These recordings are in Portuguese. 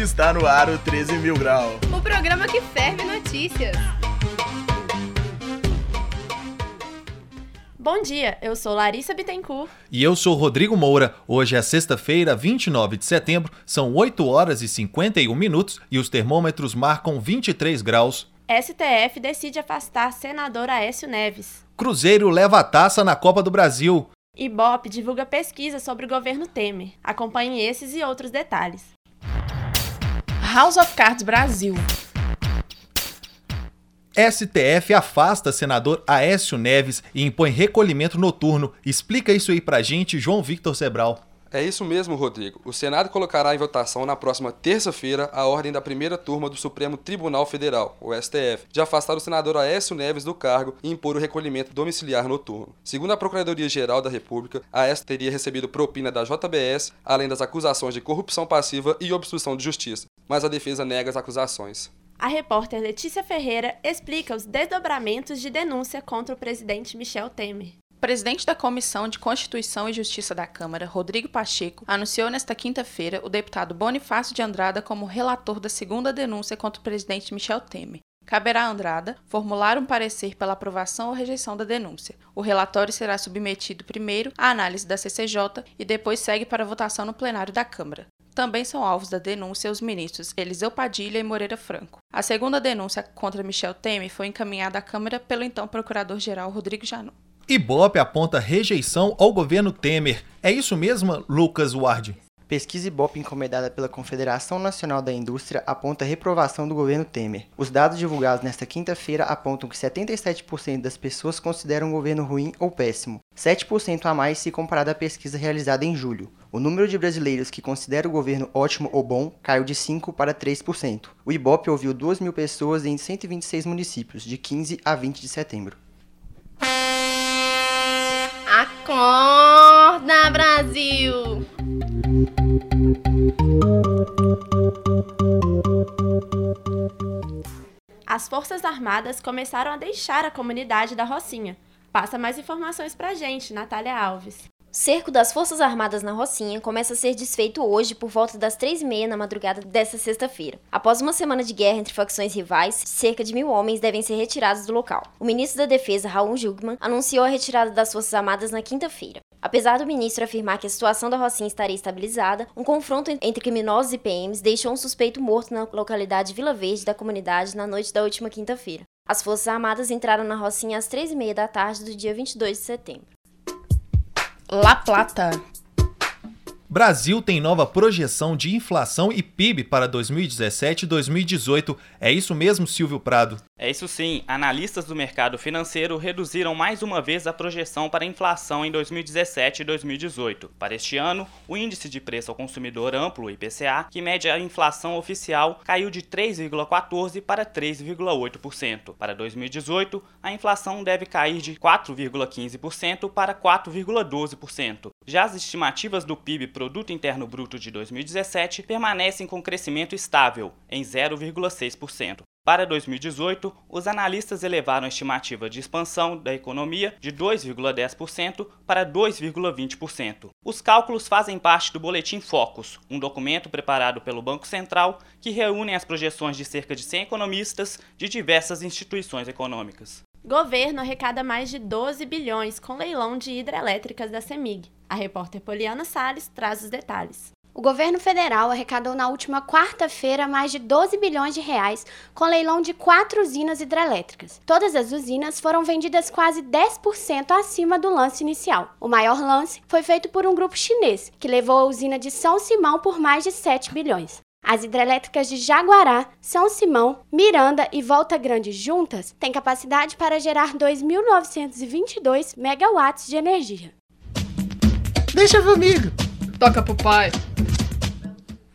Está no ar o 13 Mil Grau, o programa que ferve notícias. Bom dia, eu sou Larissa Bittencourt. E eu sou Rodrigo Moura. Hoje é sexta-feira, 29 de setembro, são 8 horas e 51 minutos e os termômetros marcam 23 graus. STF decide afastar senador Aécio Neves. Cruzeiro leva a taça na Copa do Brasil. IBOP divulga pesquisa sobre o governo Temer. Acompanhe esses e outros detalhes. House of Cards Brasil. STF afasta senador Aécio Neves e impõe recolhimento noturno. Explica isso aí pra gente, João Victor Sebral. É isso mesmo, Rodrigo. O Senado colocará em votação na próxima terça-feira a ordem da primeira turma do Supremo Tribunal Federal, o STF, de afastar o senador Aécio Neves do cargo e impor o recolhimento domiciliar noturno. Segundo a Procuradoria-Geral da República, Aécio teria recebido propina da JBS, além das acusações de corrupção passiva e obstrução de justiça, mas a defesa nega as acusações. A repórter Letícia Ferreira explica os desdobramentos de denúncia contra o presidente Michel Temer. O presidente da Comissão de Constituição e Justiça da Câmara, Rodrigo Pacheco, anunciou nesta quinta-feira o deputado Bonifácio de Andrada como relator da segunda denúncia contra o presidente Michel Temer. Caberá a Andrada formular um parecer pela aprovação ou rejeição da denúncia. O relatório será submetido primeiro à análise da CCJ e depois segue para votação no plenário da Câmara. Também são alvos da denúncia os ministros Eliseu Padilha e Moreira Franco. A segunda denúncia contra Michel Temer foi encaminhada à Câmara pelo então procurador-geral Rodrigo Janot. IBOP aponta rejeição ao governo Temer. É isso mesmo, Lucas Ward? Pesquisa IBOP encomendada pela Confederação Nacional da Indústria aponta reprovação do governo Temer. Os dados divulgados nesta quinta-feira apontam que 77% das pessoas consideram o governo ruim ou péssimo, 7% a mais se comparado à pesquisa realizada em julho. O número de brasileiros que considera o governo ótimo ou bom caiu de 5% para 3%. O IBOP ouviu 2.000 pessoas em 126 municípios, de 15 a 20 de setembro. Acorda, Brasil! As Forças Armadas começaram a deixar a comunidade da Rocinha. Passa mais informações pra gente, Natália Alves. O cerco das Forças Armadas na Rocinha começa a ser desfeito hoje por volta das 3h30 na madrugada desta sexta-feira. Após uma semana de guerra entre facções rivais, cerca de 1.000 homens devem ser retirados do local. O ministro da Defesa, Raúl Jugmann, anunciou a retirada das Forças Armadas na quinta-feira. Apesar do ministro afirmar que a situação da Rocinha estaria estabilizada, um confronto entre criminosos e PMs deixou um suspeito morto na localidade Vila Verde da comunidade na noite da última quinta-feira. As Forças Armadas entraram na Rocinha às 3h30 da tarde do dia 22 de setembro. La Plata. Brasil tem nova projeção de inflação e PIB para 2017 e 2018. É isso mesmo, Silvio Prado? É isso sim. Analistas do mercado financeiro reduziram mais uma vez a projeção para a inflação em 2017 e 2018. Para este ano, o Índice de Preço ao Consumidor Amplo, IPCA, que mede a inflação oficial, caiu de 3,14% para 3,8%. Para 2018, a inflação deve cair de 4,15% para 4,12%. Já as estimativas do PIB, Produto Interno Bruto, de 2017, permanecem com crescimento estável, em 0,6%. Para 2018, os analistas elevaram a estimativa de expansão da economia de 2,10% para 2,20%. Os cálculos fazem parte do Boletim Focus, um documento preparado pelo Banco Central que reúne as projeções de cerca de 100 economistas de diversas instituições econômicas. Governo arrecada mais de 12 bilhões com leilão de hidrelétricas da CEMIG. A repórter Poliana Salles traz os detalhes. O governo federal arrecadou na última quarta-feira mais de 12 bilhões de reais com leilão de 4 usinas hidrelétricas. Todas as usinas foram vendidas quase 10% acima do lance inicial. O maior lance foi feito por um grupo chinês, que levou a usina de São Simão por mais de 7 bilhões. As hidrelétricas de Jaguará, São Simão, Miranda e Volta Grande juntas têm capacidade para gerar 2.922 megawatts de energia. Deixa comigo! Toca pro pai!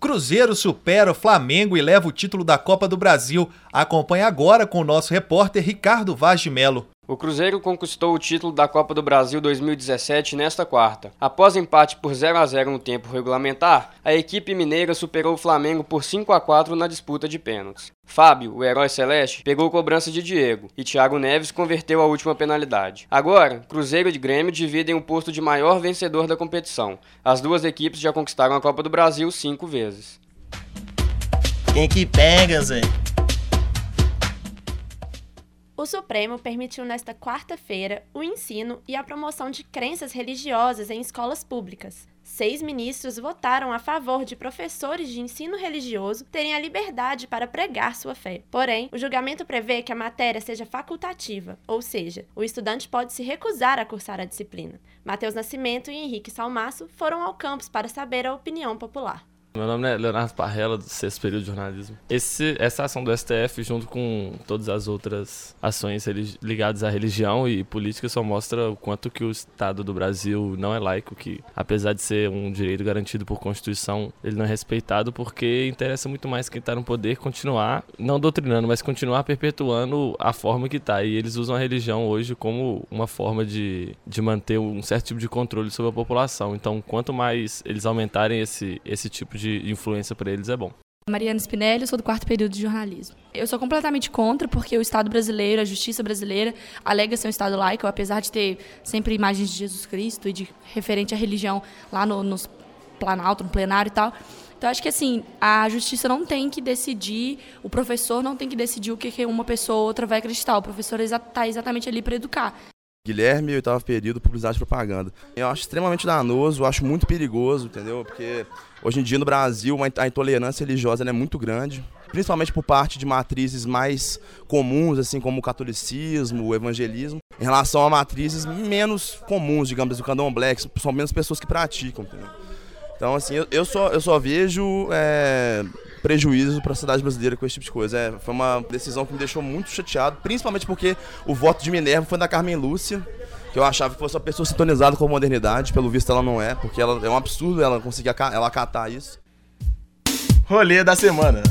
Cruzeiro supera o Flamengo e leva o título da Copa do Brasil. Acompanhe agora com o nosso repórter Ricardo Vaz de Melo. O Cruzeiro conquistou o título da Copa do Brasil 2017 nesta quarta. Após empate por 0-0 no tempo regulamentar, a equipe mineira superou o Flamengo por 5-4 na disputa de pênaltis. Fábio, o herói celeste, pegou cobrança de Diego e Thiago Neves converteu a última penalidade. Agora, Cruzeiro e Grêmio dividem o posto de maior vencedor da competição. As duas equipes já conquistaram a Copa do Brasil 5 vezes. Quem que pega, Zé? O Supremo permitiu nesta quarta-feira o ensino e a promoção de crenças religiosas em escolas públicas. 6 ministros votaram a favor de professores de ensino religioso terem a liberdade para pregar sua fé. Porém, o julgamento prevê que a matéria seja facultativa, ou seja, o estudante pode se recusar a cursar a disciplina. Matheus Nascimento e Henrique Salmasso foram ao campus para saber a opinião popular. Meu nome é Leonardo Parrela, do 6º período de jornalismo. Essa ação do STF, junto com todas as outras ações ligadas à religião e política, só mostra o quanto que o Estado do Brasil não é laico, que apesar de ser um direito garantido por Constituição, ele não é respeitado porque interessa muito mais quem está no poder continuar, não doutrinando, mas continuar perpetuando a forma que está. E eles usam a religião hoje como uma forma de manter um certo tipo de controle sobre a população. Então, quanto mais eles aumentarem esse tipo de influência para eles, é bom. Mariana Spinelli, eu sou do 4º período de jornalismo. Eu sou completamente contra, porque o Estado brasileiro, a justiça brasileira, alega ser um Estado laico, apesar de ter sempre imagens de Jesus Cristo e de referente à religião lá no Planalto, no plenário e tal. Então, acho que assim, a justiça não tem que decidir, o professor não tem que decidir o que uma pessoa ou outra vai acreditar. O professor está exatamente ali para educar. Guilherme, 8º período, publicidade e propaganda. Eu acho extremamente danoso, eu acho muito perigoso, entendeu? Porque hoje em dia no Brasil a intolerância religiosa é muito grande, principalmente por parte de matrizes mais comuns, assim como o catolicismo, o evangelismo, em relação a matrizes menos comuns, digamos, do candomblé, que são menos pessoas que praticam, entendeu? Então, assim, eu só vejo prejuízo para a sociedade brasileira com esse tipo de coisa. Foi uma decisão que me deixou muito chateado, principalmente porque o voto de Minerva foi da Carmen Lúcia, que eu achava que fosse uma pessoa sintonizada com a modernidade. Pelo visto, ela não é, porque ela, é um absurdo ela conseguir ela acatar isso. Rolê da semana.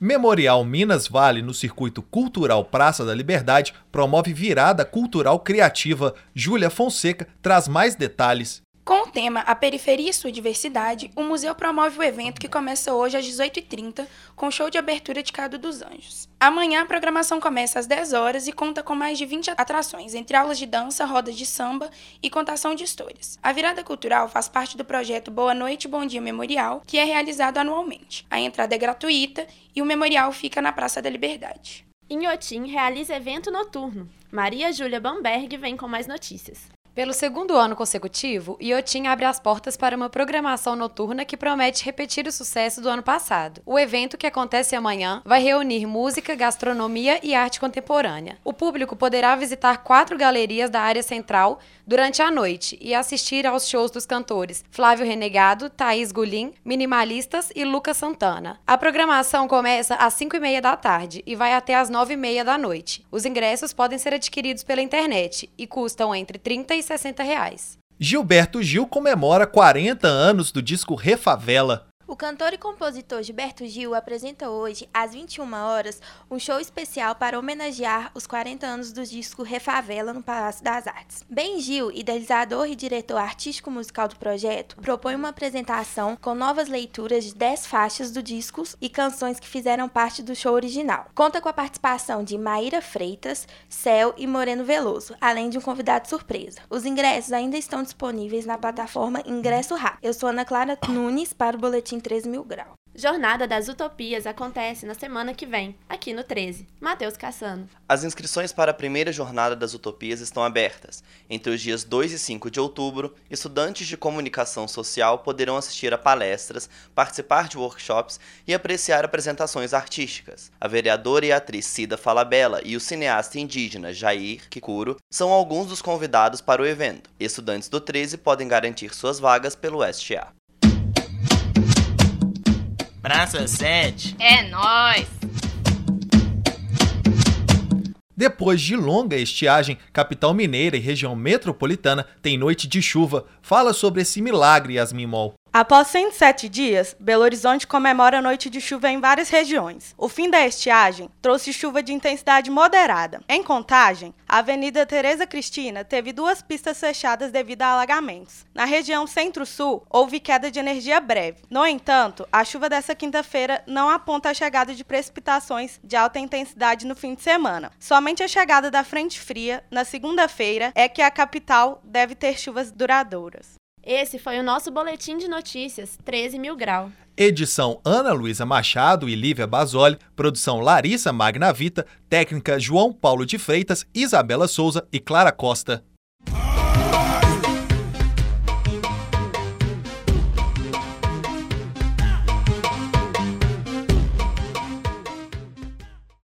Memorial Minas Vale, no Circuito Cultural Praça da Liberdade, promove virada cultural criativa. Júlia Fonseca traz mais detalhes. Com o tema A Periferia e Sua Diversidade, o museu promove o evento que começa hoje às 18h30, com o show de abertura de Cado dos Anjos. Amanhã a programação começa às 10h e conta com mais de 20 atrações, entre aulas de dança, rodas de samba e contação de histórias. A virada cultural faz parte do projeto Boa Noite, Bom Dia Memorial, que é realizado anualmente. A entrada é gratuita e o memorial fica na Praça da Liberdade. Inhotim realiza evento noturno. Maria Júlia Bamberg vem com mais notícias. Pelo segundo ano consecutivo, Inhotim abre as portas para uma programação noturna que promete repetir o sucesso do ano passado. O evento, que acontece amanhã, vai reunir música, gastronomia e arte contemporânea. O público poderá visitar 4 galerias da área central durante a noite e assistir aos shows dos cantores Flávio Renegado, Thaís Gulim, Minimalistas e Lucas Santana. A programação começa às 17h30 e vai até às 21h. Os ingressos podem ser adquiridos pela internet e custam entre R$30 e R$60. Gilberto Gil comemora 40 anos do disco Refavela. O cantor e compositor Gilberto Gil apresenta hoje, às 21h, um show especial para homenagear os 40 anos do disco Refavela no Palácio das Artes. Ben Gil, idealizador e diretor artístico-musical do projeto, propõe uma apresentação com novas leituras de 10 faixas do disco e canções que fizeram parte do show original. Conta com a participação de Maíra Freitas, Céu e Moreno Veloso, além de um convidado surpresa. Os ingressos ainda estão disponíveis na plataforma Ingresso Rápido. Eu sou Ana Clara Nunes para o Boletim 3.000 graus. Jornada das Utopias acontece na semana que vem, aqui no 13. Matheus Cassano. As inscrições para a primeira Jornada das Utopias estão abertas. Entre os dias 2 e 5 de outubro, estudantes de comunicação social poderão assistir a palestras, participar de workshops e apreciar apresentações artísticas. A vereadora e atriz Cida Falabella e o cineasta indígena Jair Kikuro são alguns dos convidados para o evento. Estudantes do 13 podem garantir suas vagas pelo STA. Praça 7. É nóis! Depois de longa estiagem, capital mineira e região metropolitana tem noite de chuva. Fala sobre esse milagre, Yasmin Mol. Após 107 dias, Belo Horizonte comemora a noite de chuva em várias regiões. O fim da estiagem trouxe chuva de intensidade moderada. Em Contagem, a Avenida Tereza Cristina teve 2 pistas fechadas devido a alagamentos. Na região Centro-Sul, houve queda de energia breve. No entanto, a chuva dessa quinta-feira não aponta a chegada de precipitações de alta intensidade no fim de semana. Somente a chegada da frente fria, na segunda-feira, é que a capital deve ter chuvas duradouras. Esse foi o nosso Boletim de Notícias 13.000 Grau. Edição Ana Luísa Machado e Lívia Basoli, produção Larissa Magnavita, técnica João Paulo de Freitas, Isabela Souza e Clara Costa.